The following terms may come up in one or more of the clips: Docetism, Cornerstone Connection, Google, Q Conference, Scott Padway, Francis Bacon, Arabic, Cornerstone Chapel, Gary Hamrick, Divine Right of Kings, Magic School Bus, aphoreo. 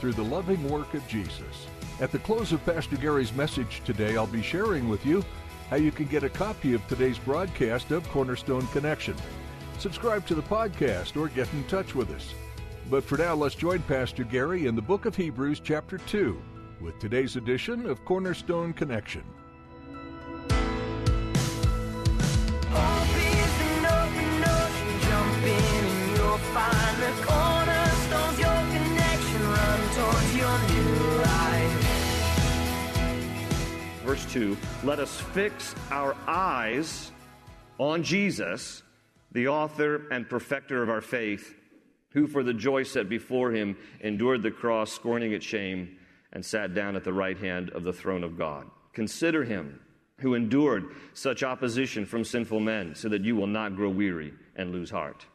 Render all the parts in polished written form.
through the loving work of Jesus. At the close of Pastor Gary's message today, I'll be sharing with you how you can get a copy of today's broadcast of Cornerstone Connection. Subscribe to the podcast or get in touch with us. But for now, let's join Pastor Gary in the book of Hebrews, chapter 2, with today's edition of Cornerstone Connection. Verse 2, let us fix our eyes on Jesus, the author and perfecter of our faith, who for the joy set before him endured the cross, scorning its shame, and sat down at the right hand of the throne of God. Consider him who endured such opposition from sinful men, so that you will not grow weary and lose heart.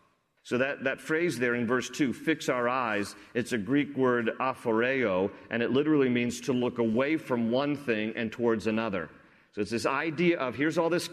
So that phrase there in verse 2, fix our eyes, it's a Greek word, aphoreo, and it literally means to look away from one thing and towards another. So it's this idea of, here's all this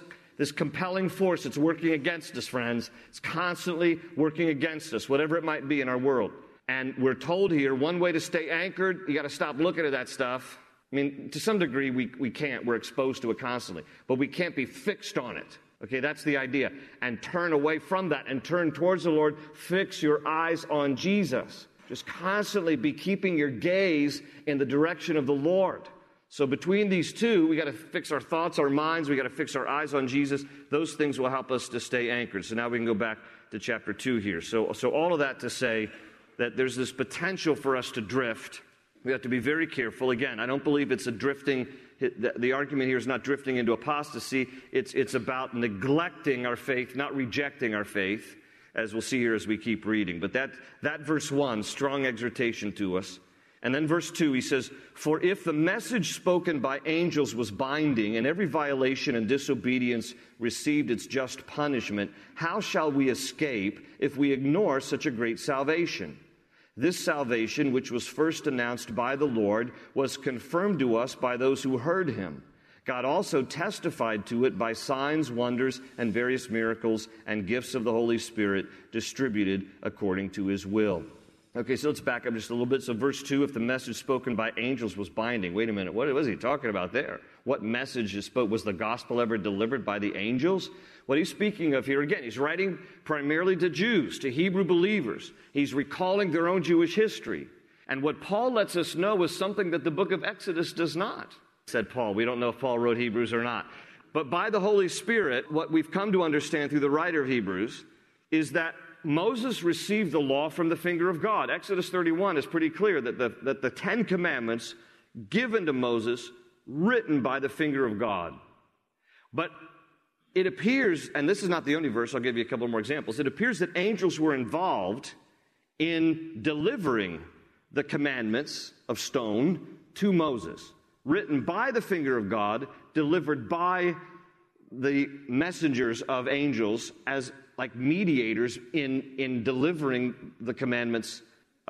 compelling force that's working against us, friends. It's constantly working against us, whatever it might be in our world. And we're told here, one way to stay anchored, you got to stop looking at that stuff. I mean, to some degree, we can't. We're exposed to it constantly. But we can't be fixed on it. Okay, that's the idea. And turn away from that and turn towards the Lord. Fix your eyes on Jesus. Just constantly be keeping your gaze in the direction of the Lord. So between these two, we got to fix our thoughts, our minds. We got to fix our eyes on Jesus. Those things will help us to stay anchored. So now we can go back to chapter 2 here. So all of that to say that there's this potential for us to drift. We have to be very careful. Again, I don't believe it's a drifting. The argument here is not drifting into apostasy. It's about neglecting our faith, not rejecting our faith, as we'll see here as we keep reading. But that verse 1, strong exhortation to us. And then verse 2, he says, for if the message spoken by angels was binding, and every violation and disobedience received its just punishment, how shall we escape if we ignore such a great salvation? This salvation, which was first announced by the Lord, was confirmed to us by those who heard him. God also testified to it by signs, wonders, and various miracles and gifts of the Holy Spirit distributed according to his will. Okay, so let's back up just a little bit. So verse 2, if the message spoken by angels was binding. Wait a minute, what was he talking about there? What message is spoken? Was the gospel ever delivered by the angels? What he's speaking of here, again, he's writing primarily to Jews, to Hebrew believers. He's recalling their own Jewish history. And what Paul lets us know is something that the book of Exodus does not, said Paul. We don't know if Paul wrote Hebrews or not. But by the Holy Spirit, what we've come to understand through the writer of Hebrews is that Moses received the law from the finger of God. Exodus 31 is pretty clear that the Ten Commandments given to Moses, written by the finger of God. But it appears, and this is not the only verse, I'll give you a couple more examples, it appears that angels were involved in delivering the commandments of stone to Moses, written by the finger of God, delivered by the messengers of angels as like mediators in delivering the commandments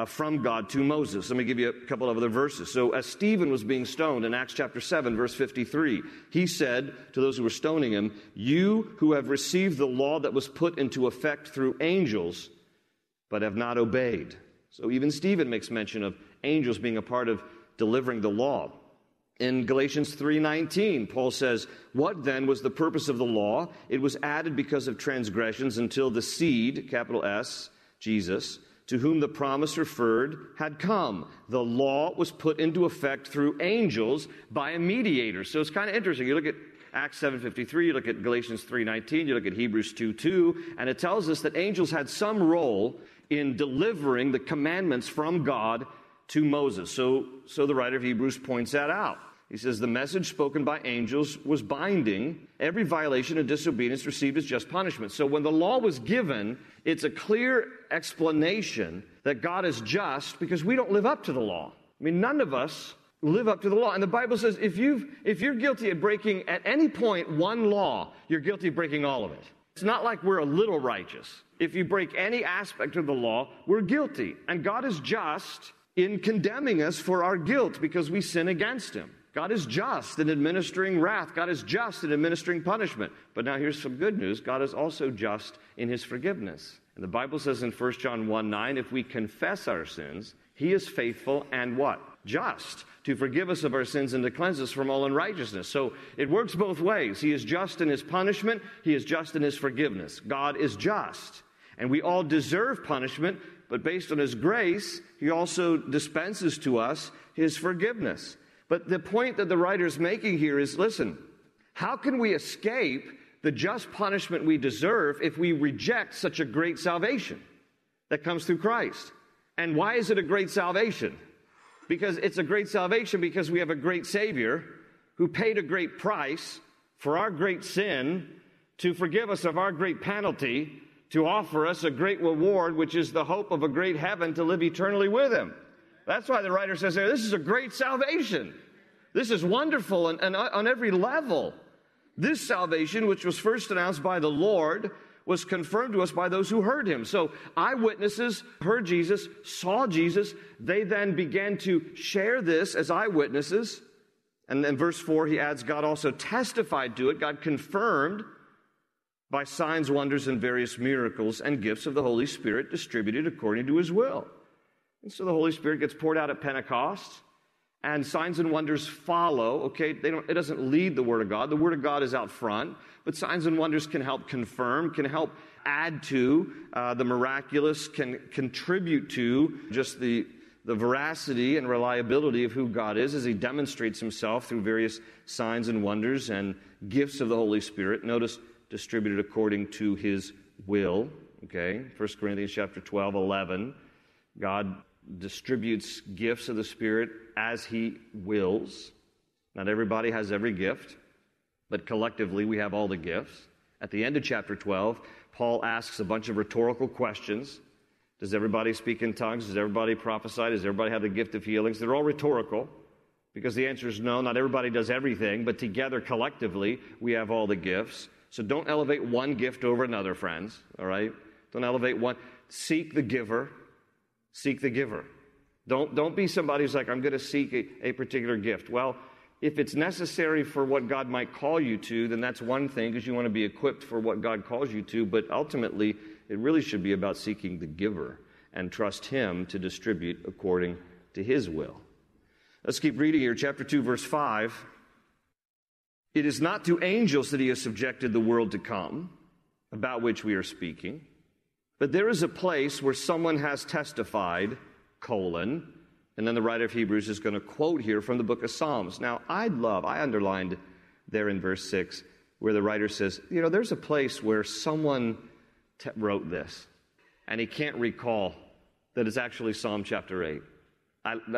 from God to Moses. Let me give you a couple of other verses. So as Stephen was being stoned in Acts chapter 7, verse 53, he said to those who were stoning him, "You who have received the law that was put into effect through angels, but have not obeyed." So even Stephen makes mention of angels being a part of delivering the law. In Galatians 3:19, Paul says, "What then was the purpose of the law? It was added because of transgressions until the seed," capital S, Jesus, "to whom the promise referred had come. The law was put into effect through angels by a mediator." So it's kind of interesting. You look at Acts 7:53, you look at Galatians 3:19, you look at Hebrews 2:2, and it tells us that angels had some role in delivering the commandments from God to Moses. So the writer of Hebrews points that out. He says, "The message spoken by angels was binding. Every violation and disobedience received its just punishment." So when the law was given, it's a clear explanation that God is just because we don't live up to the law. I mean, none of us live up to the law. And the Bible says if you're guilty of breaking at any point one law, you're guilty of breaking all of it. It's not like we're a little righteous. If you break any aspect of the law, we're guilty. And God is just in condemning us for our guilt because we sin against him. God is just in administering wrath. God is just in administering punishment. But now here's some good news. God is also just in his forgiveness. And the Bible says in 1 John 1:9, if we confess our sins, he is faithful and what? Just to forgive us of our sins and to cleanse us from all unrighteousness. So it works both ways. He is just in his punishment. He is just in his forgiveness. God is just. And we all deserve punishment, but based on his grace, he also dispenses to us his forgiveness. But the point that the writer's making here is, listen, how can we escape the just punishment we deserve if we reject such a great salvation that comes through Christ? And why is it a great salvation? Because it's a great salvation because we have a great Savior who paid a great price for our great sin to forgive us of our great penalty, to offer us a great reward, which is the hope of a great heaven to live eternally with him. That's why the writer says there, this is a great salvation. This is wonderful and on every level. This salvation, which was first announced by the Lord, was confirmed to us by those who heard him. So eyewitnesses heard Jesus, saw Jesus. They then began to share this as eyewitnesses. And then verse 4, he adds, God also testified to it. God confirmed by signs, wonders, and various miracles and gifts of the Holy Spirit distributed according to his will. And so the Holy Spirit gets poured out at Pentecost, and signs and wonders follow. Okay, it doesn't lead the Word of God. The Word of God is out front, but signs and wonders can help confirm, can help add to the miraculous, can contribute to just the veracity and reliability of who God is as he demonstrates himself through various signs and wonders and gifts of the Holy Spirit. Notice, distributed according to his will. Okay, 1 Corinthians chapter 12, 11. God distributes gifts of the Spirit as he wills. Not everybody has every gift, but collectively we have all the gifts. At the end of chapter 12, Paul asks a bunch of rhetorical questions. Does everybody speak in tongues? Does everybody prophesy? Does everybody have the gift of healings? They're all rhetorical because the answer is no, not everybody does everything, but together collectively we have all the gifts. So don't elevate one gift over another, friends, all right? Don't elevate one. Seek the giver. Seek the giver. Don't be somebody who's like, I'm going to seek a particular gift. Well, if it's necessary for what God might call you to, then that's one thing because you want to be equipped for what God calls you to, but ultimately it really should be about seeking the giver and trust him to distribute according to his will. Let's keep reading here. Chapter 2, verse 5. It is not to angels that he has subjected the world to come, about which we are speaking. But there is a place where someone has testified, colon, and then the writer of Hebrews is going to quote here from the book of Psalms. Now, I underlined there in verse 6, where the writer says, you know, there's a place where someone wrote this, and he can't recall that it's actually Psalm chapter 8.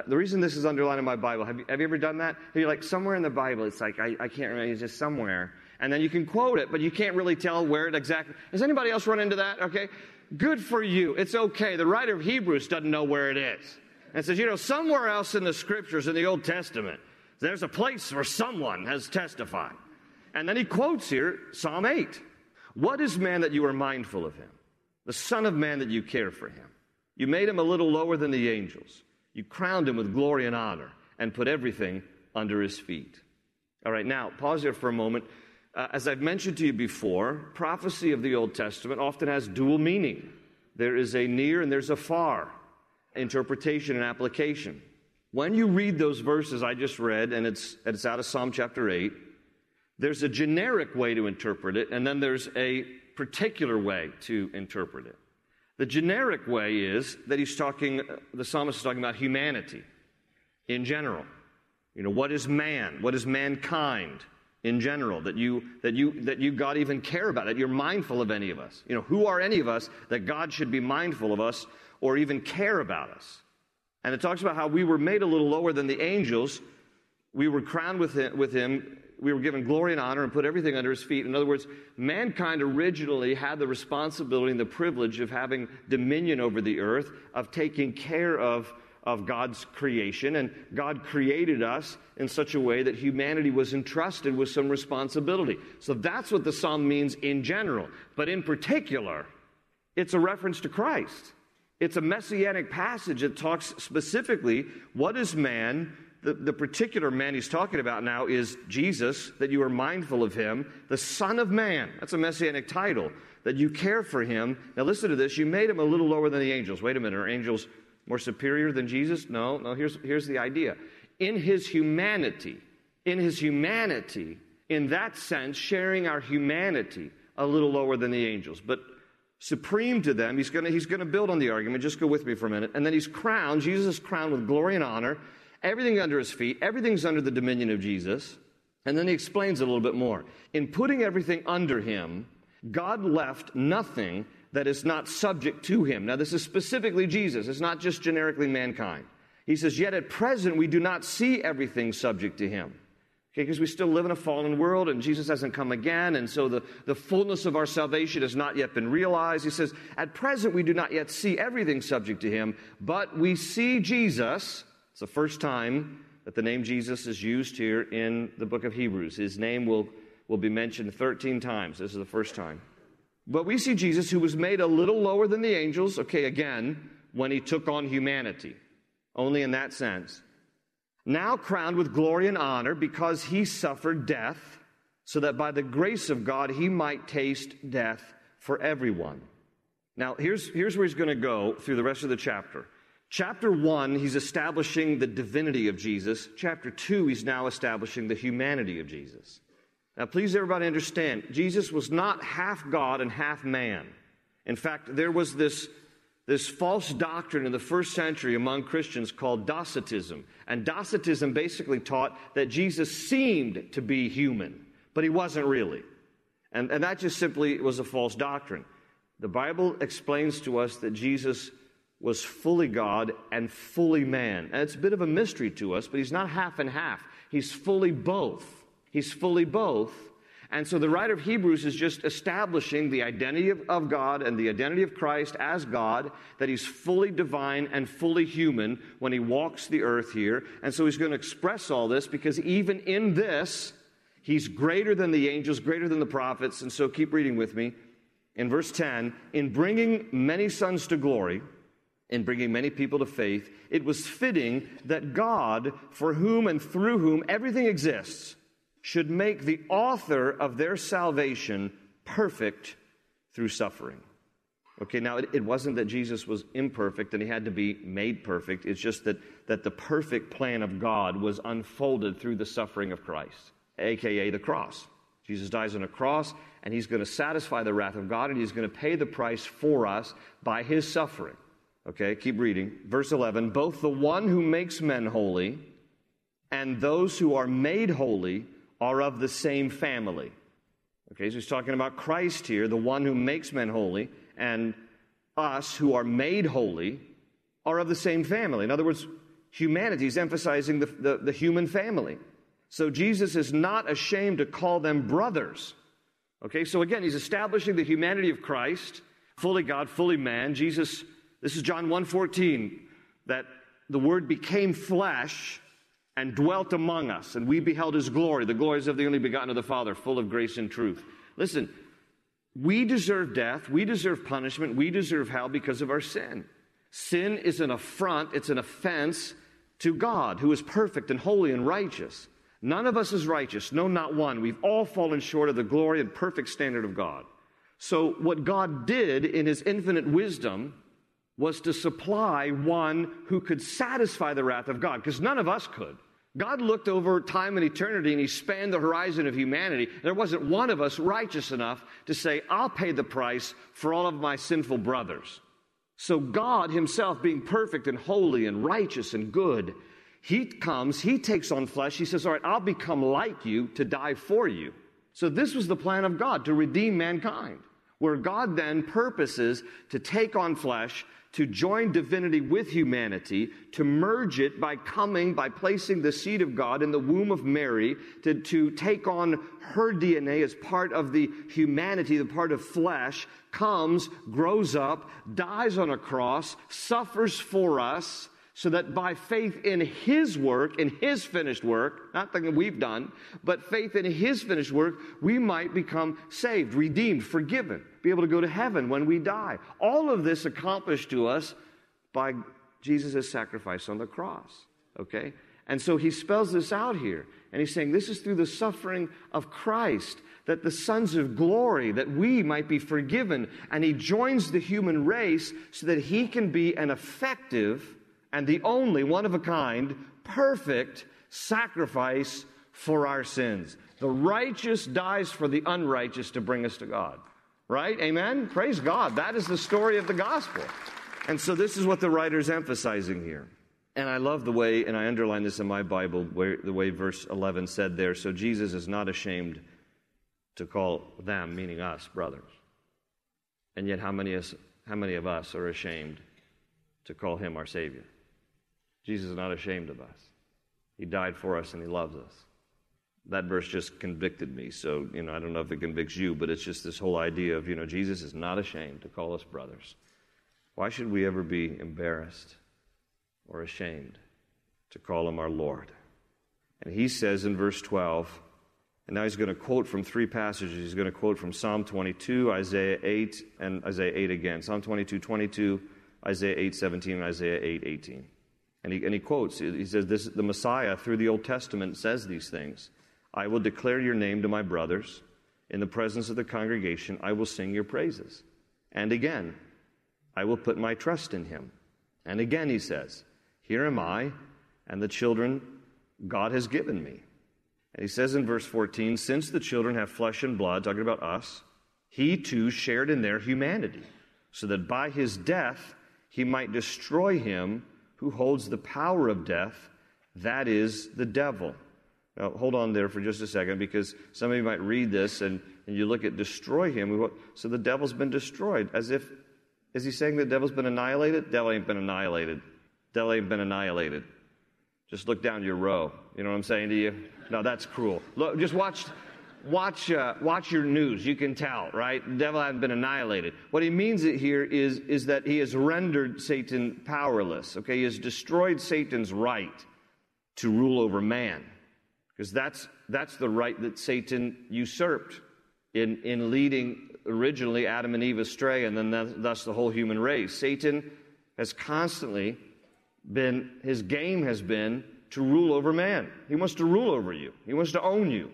The reason this is underlined in my Bible, have you ever done that? You're like, somewhere in the Bible, it's like, I can't remember, it's just somewhere. And then you can quote it, but you can't really tell where it exactly... Has anybody else run into that? Okay. Good for you. It's okay. The writer of Hebrews doesn't know where it is. And says, somewhere else in the Scriptures, in the Old Testament, there's a place where someone has testified. And then he quotes here Psalm 8. What is man that you are mindful of him? The Son of Man that you care for him. You made him a little lower than the angels. You crowned him with glory and honor and put everything under his feet. All right, now, pause here for a moment. As I've mentioned to you before, prophecy of the Old Testament often has dual meaning. There is a near and there's a far interpretation and application. When you read those verses I just read, and it's out of Psalm chapter 8, there's a generic way to interpret it, and then there's a particular way to interpret it. The generic way is that the psalmist is talking about humanity in general. What is man? What is mankind in general? That you God even care about, that you're mindful of any of us. Who are any of us that God should be mindful of us or even care about us? And it talks about how we were made a little lower than the angels. We were crowned with him. We were given glory and honor and put everything under his feet. In other words, mankind originally had the responsibility and the privilege of having dominion over the earth, of taking care of God's creation. And God created us in such a way that humanity was entrusted with some responsibility. So that's what the psalm means in general. But in particular, it's a reference to Christ. It's a messianic passage that talks specifically, what is man? The particular man he's talking about now is Jesus, that you are mindful of him, the Son of Man. That's a messianic title, that you care for him. Now listen to this, you made him a little lower than the angels. Wait a minute, are angels more superior than Jesus? No, here's the idea. In his humanity, in that sense, sharing our humanity, a little lower than the angels. But supreme to them, he's going to build on the argument. Just go with me for a minute. And then Jesus is crowned with glory and honor, everything under his feet, everything's under the dominion of Jesus. And then he explains it a little bit more. In putting everything under him, God left nothing that is not subject to him. Now, this is specifically Jesus. It's not just generically mankind. He says, yet at present we do not see everything subject to him. Okay, because we still live in a fallen world and Jesus hasn't come again, and so the fullness of our salvation has not yet been realized. He says, at present we do not yet see everything subject to him, but we see Jesus. It's the first time that the name Jesus is used here in the book of Hebrews. His name will be mentioned 13 times. This is the first time. But we see Jesus, who was made a little lower than the angels, okay, again, when he took on humanity, only in that sense, now crowned with glory and honor because he suffered death, so that by the grace of God he might taste death for everyone. Now, here's where he's going to go through the rest of the chapter. Chapter 1, he's establishing the divinity of Jesus. Chapter 2, he's now establishing the humanity of Jesus. Now, please, everybody understand, Jesus was not half God and half man. In fact, there was this false doctrine in the first century among Christians called Docetism. And Docetism basically taught that Jesus seemed to be human, but he wasn't really. And that just simply was a false doctrine. The Bible explains to us that Jesus was fully God and fully man. And it's a bit of a mystery to us, but he's not half and half. He's fully both. And so the writer of Hebrews is just establishing the identity of God and the identity of Christ as God, that he's fully divine and fully human when he walks the earth here. And so he's going to express all this, because even in this, he's greater than the angels, greater than the prophets. And so keep reading with me. In verse 10, in bringing many sons to glory, in bringing many people to faith, it was fitting that God, for whom and through whom everything exists, should make the author of their salvation perfect through suffering. Okay, now it wasn't that Jesus was imperfect and he had to be made perfect. It's just that the perfect plan of God was unfolded through the suffering of Christ, a.k.a. the cross. Jesus dies on a cross, and he's going to satisfy the wrath of God, and he's going to pay the price for us by his suffering. Okay, keep reading. Verse 11, both the one who makes men holy and those who are made holy are of the same family. Okay, so he's talking about Christ here, the one who makes men holy, and us who are made holy are of the same family. In other words, humanity is emphasizing the human family. So Jesus is not ashamed to call them brothers. Okay, so again, he's establishing the humanity of Christ, fully God, fully man. Jesus, this is John 1:14, that the Word became flesh and dwelt among us, and we beheld his glory, the glories of the only begotten of the Father, full of grace and truth. Listen, we deserve death, we deserve punishment, we deserve hell because of our sin. Sin is an affront, it's an offense to God, who is perfect and holy and righteous. None of us is righteous, no, not one. We've all fallen short of the glory and perfect standard of God. So what God did in his infinite wisdom was to supply one who could satisfy the wrath of God, because none of us could. God looked over time and eternity, and he spanned the horizon of humanity. There wasn't one of us righteous enough to say, I'll pay the price for all of my sinful brothers. So God himself, being perfect and holy and righteous and good, he comes, he takes on flesh, he says, all right, I'll become like you to die for you. So this was the plan of God, to redeem mankind, where God then purposes to take on flesh, to join divinity with humanity, to merge it by coming, by placing the seed of God in the womb of Mary, to take on her DNA as part of the humanity, the part of flesh, comes, grows up, dies on a cross, suffers for us, so that by faith in his work, in his finished work, not that we've done, but faith in his finished work, we might become saved, redeemed, forgiven, be able to go to heaven when we die. All of this accomplished to us by Jesus' sacrifice on the cross, okay? And so he spells this out here, and he's saying this is through the suffering of Christ that the sons of glory, that we might be forgiven, and he joins the human race so that he can be an effective and the only one-of-a-kind, perfect sacrifice for our sins. The righteous dies for the unrighteous to bring us to God. Right? Amen? Praise God. That is the story of the gospel. And so this is what the writer's emphasizing here. And I love the way, and I underline this in my Bible, where the way verse 11 said there, so Jesus is not ashamed to call them, meaning us, brothers. And yet how many of us are ashamed to call him our Savior? Jesus is not ashamed of us. He died for us and he loves us. That verse just convicted me, so, I don't know if it convicts you, but it's just this whole idea of, Jesus is not ashamed to call us brothers. Why should we ever be embarrassed or ashamed to call him our Lord? And he says in verse 12, and now he's going to quote from three passages. He's going to quote from Psalm 22, Isaiah 8, and Isaiah 8 again. Psalm 22:22, Isaiah 8:17, and Isaiah 8:18. And he quotes, he says, this, the Messiah through the Old Testament says these things. I will declare your name to my brothers. In the presence of the congregation, I will sing your praises. And again, I will put my trust in him. And again, he says, here am I and the children God has given me. And he says in verse 14, since the children have flesh and blood, talking about us, he too shared in their humanity, so that by his death he might destroy him who holds the power of death, that is, the devil. Now, hold on there for just a second, because some of you might read this and you look at destroy him. So the devil's been destroyed. Is he saying the devil's been annihilated? Devil ain't been annihilated. Devil ain't been annihilated. Just look down your row. You know what I'm saying to you? No, that's cruel. Look, just watch your news. You can tell, right? The devil hasn't been annihilated. What he means here is that he has rendered Satan powerless. Okay, he has destroyed Satan's right to rule over man. Because that's the right that Satan usurped in leading originally Adam and Eve astray, and then thus the whole human race. Satan has constantly been, his game has been to rule over man. He wants to rule over you. He wants to own you.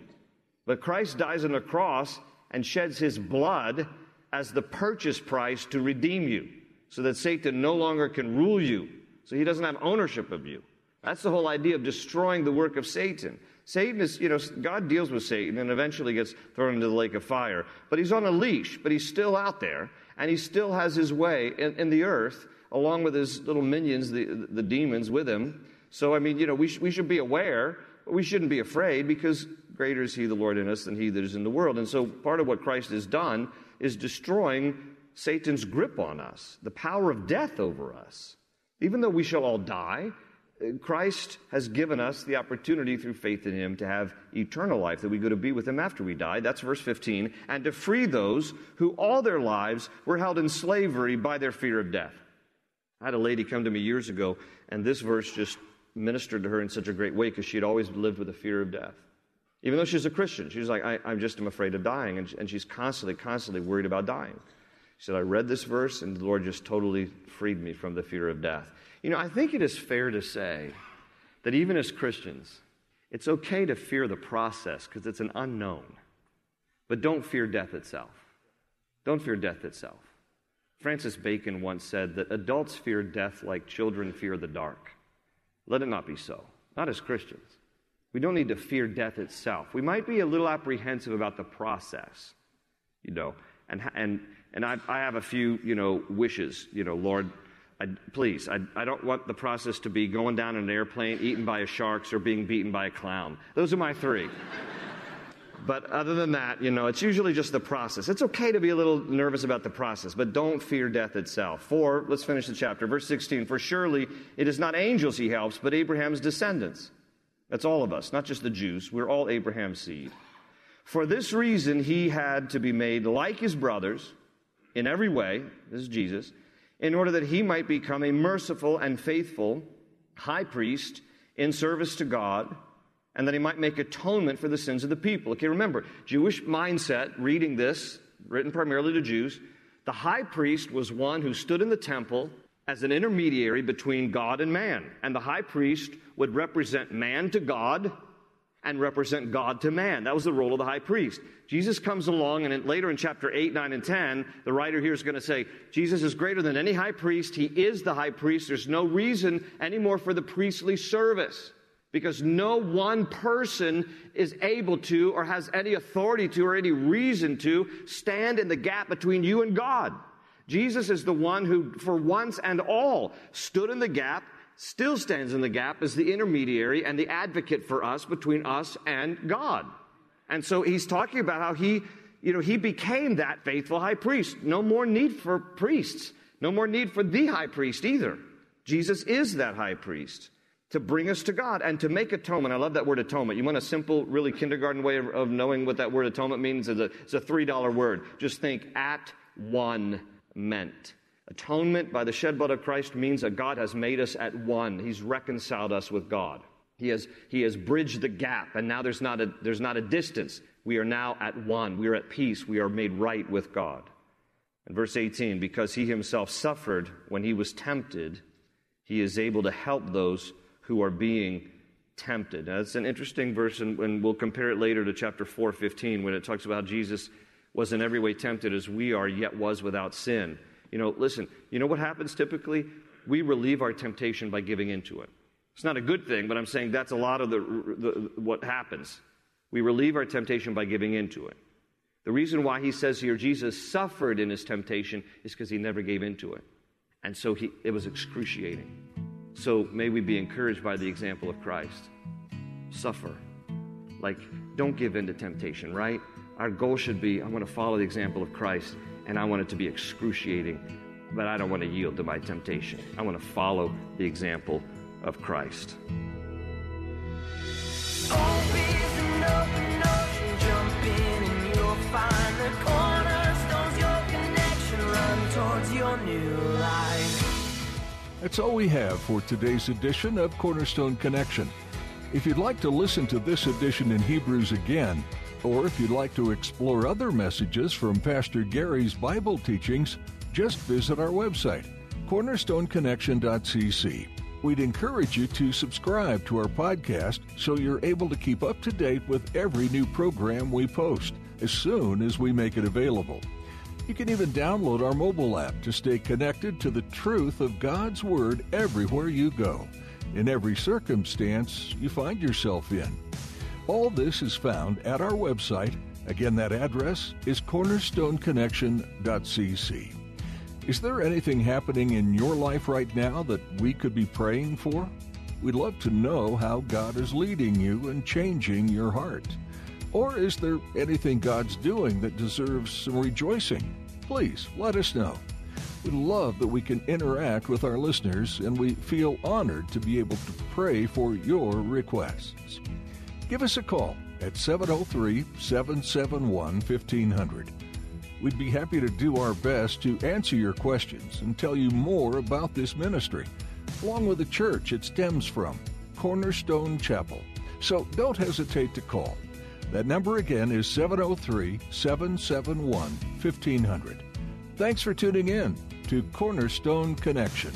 But Christ dies on the cross and sheds his blood as the purchase price to redeem you, so that Satan no longer can rule you, so he doesn't have ownership of you. That's the whole idea of destroying the work of Satan. Satan is, God deals with Satan and eventually gets thrown into the lake of fire. But he's on a leash, but he's still out there, and he still has his way in the earth, along with his little minions, the demons, with him. So, we should be aware, but we shouldn't be afraid, because greater is he, the Lord, in us than he that is in the world. And so part of what Christ has done is destroying Satan's grip on us, the power of death over us. Even though we shall all die, Christ has given us the opportunity through faith in him to have eternal life, that we go to be with him after we die. That's verse 15. And to free those who all their lives were held in slavery by their fear of death. I had a lady come to me years ago, and this verse just ministered to her in such a great way because she had always lived with a fear of death. Even though she's a Christian, she was like, I'm afraid of dying, and she's constantly worried about dying. She said, I read this verse, and the Lord just totally freed me from the fear of death. You know, I think it is fair to say that even as Christians, it's okay to fear the process because it's an unknown. But don't fear death itself. Don't fear death itself. Francis Bacon once said that adults fear death like children fear the dark. Let it not be so. Not as Christians. We don't need to fear death itself. We might be a little apprehensive about the process, you know, and I have a few, you know, wishes, you know, Lord, I don't want the process to be going down in an airplane, eaten by a shark, or being beaten by a clown. Those are my three. But other than that, you know, it's usually just the process. It's okay to be a little nervous about the process, but don't fear death itself. For, let's finish the chapter, verse 16, for surely it is not angels he helps, but Abraham's descendants. That's all of us, not just the Jews. We're all Abraham's seed. For this reason, he had to be made like his brothers in every way, this is Jesus, in order that he might become a merciful and faithful high priest in service to God, and that he might make atonement for the sins of the people. Okay, remember, Jewish mindset, reading this, written primarily to Jews, the high priest was one who stood in the temple as an intermediary between God and man. And the high priest would represent man to God and represent God to man. That was the role of the high priest. Jesus comes along, and later in chapter 8, 9, and 10, the writer here is going to say, Jesus is greater than any high priest. He is the high priest. There's no reason anymore for the priestly service because no one person is able to or has any authority to or any reason to stand in the gap between you and God. Jesus is the one who, for once and all, stood in the gap, still stands in the gap as the intermediary and the advocate for us between us and God. And so he's talking about how he, you know, he became that faithful high priest. No more need for priests. No more need for the high priest either. Jesus is that high priest to bring us to God and to make atonement. I love that word atonement. You want a simple, really kindergarten way of knowing what that word atonement means? It's a $3 word. Just think at one meant. Atonement by the shed blood of Christ means that God has made us at one. He's reconciled us with God. He has bridged the gap, and now there's not a distance. We are now at one. We are at peace. We are made right with God. And verse 18, because he himself suffered when he was tempted, he is able to help those who are being tempted. Now, it's an interesting verse, and we'll compare it later to chapter 4:15 when it talks about how Jesus was in every way tempted as we are, yet was without sin. You know, listen, you know what happens typically? We relieve our temptation by giving into it. It's not a good thing, but I'm saying that's a lot of what happens. We relieve our temptation by giving into it. The reason why he says here Jesus suffered in his temptation is because he never gave into it. And so it was excruciating. So may we be encouraged by the example of Christ. Suffer. Like, don't give in to temptation, right? Our goal should be, I want to follow the example of Christ, and I want it to be excruciating, but I don't want to yield to my temptation. I want to follow the example of Christ. That's all we have for today's edition of Cornerstone Connection. If you'd like to listen to this edition in Hebrews again, or if you'd like to explore other messages from Pastor Gary's Bible teachings, just visit our website, cornerstoneconnection.cc. We'd encourage you to subscribe to our podcast so you're able to keep up to date with every new program we post as soon as we make it available. You can even download our mobile app to stay connected to the truth of God's Word everywhere you go, in every circumstance you find yourself in. All this is found at our website. Again, that address is cornerstoneconnection.cc. Is there anything happening in your life right now that we could be praying for? We'd love to know how God is leading you and changing your heart. Or is there anything God's doing that deserves some rejoicing? please let us know. We love that we can interact with our listeners, and we feel honored to be able to pray for your requests. Give us a call at 703-771-1500. We'd be happy to do our best to answer your questions and tell you more about this ministry, along with the church it stems from, Cornerstone Chapel. So don't hesitate to call. That number again is 703-771-1500. Thanks for tuning in to Cornerstone Connection.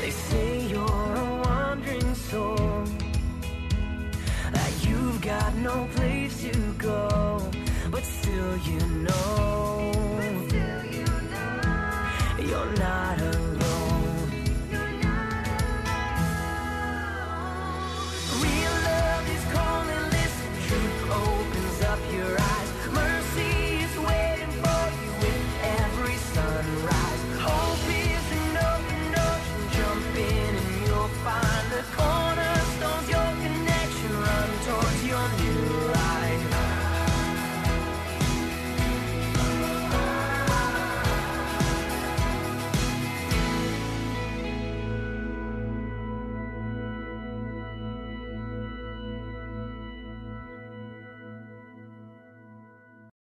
They say you're a wandering soul, that you've got no place to go, but still you know.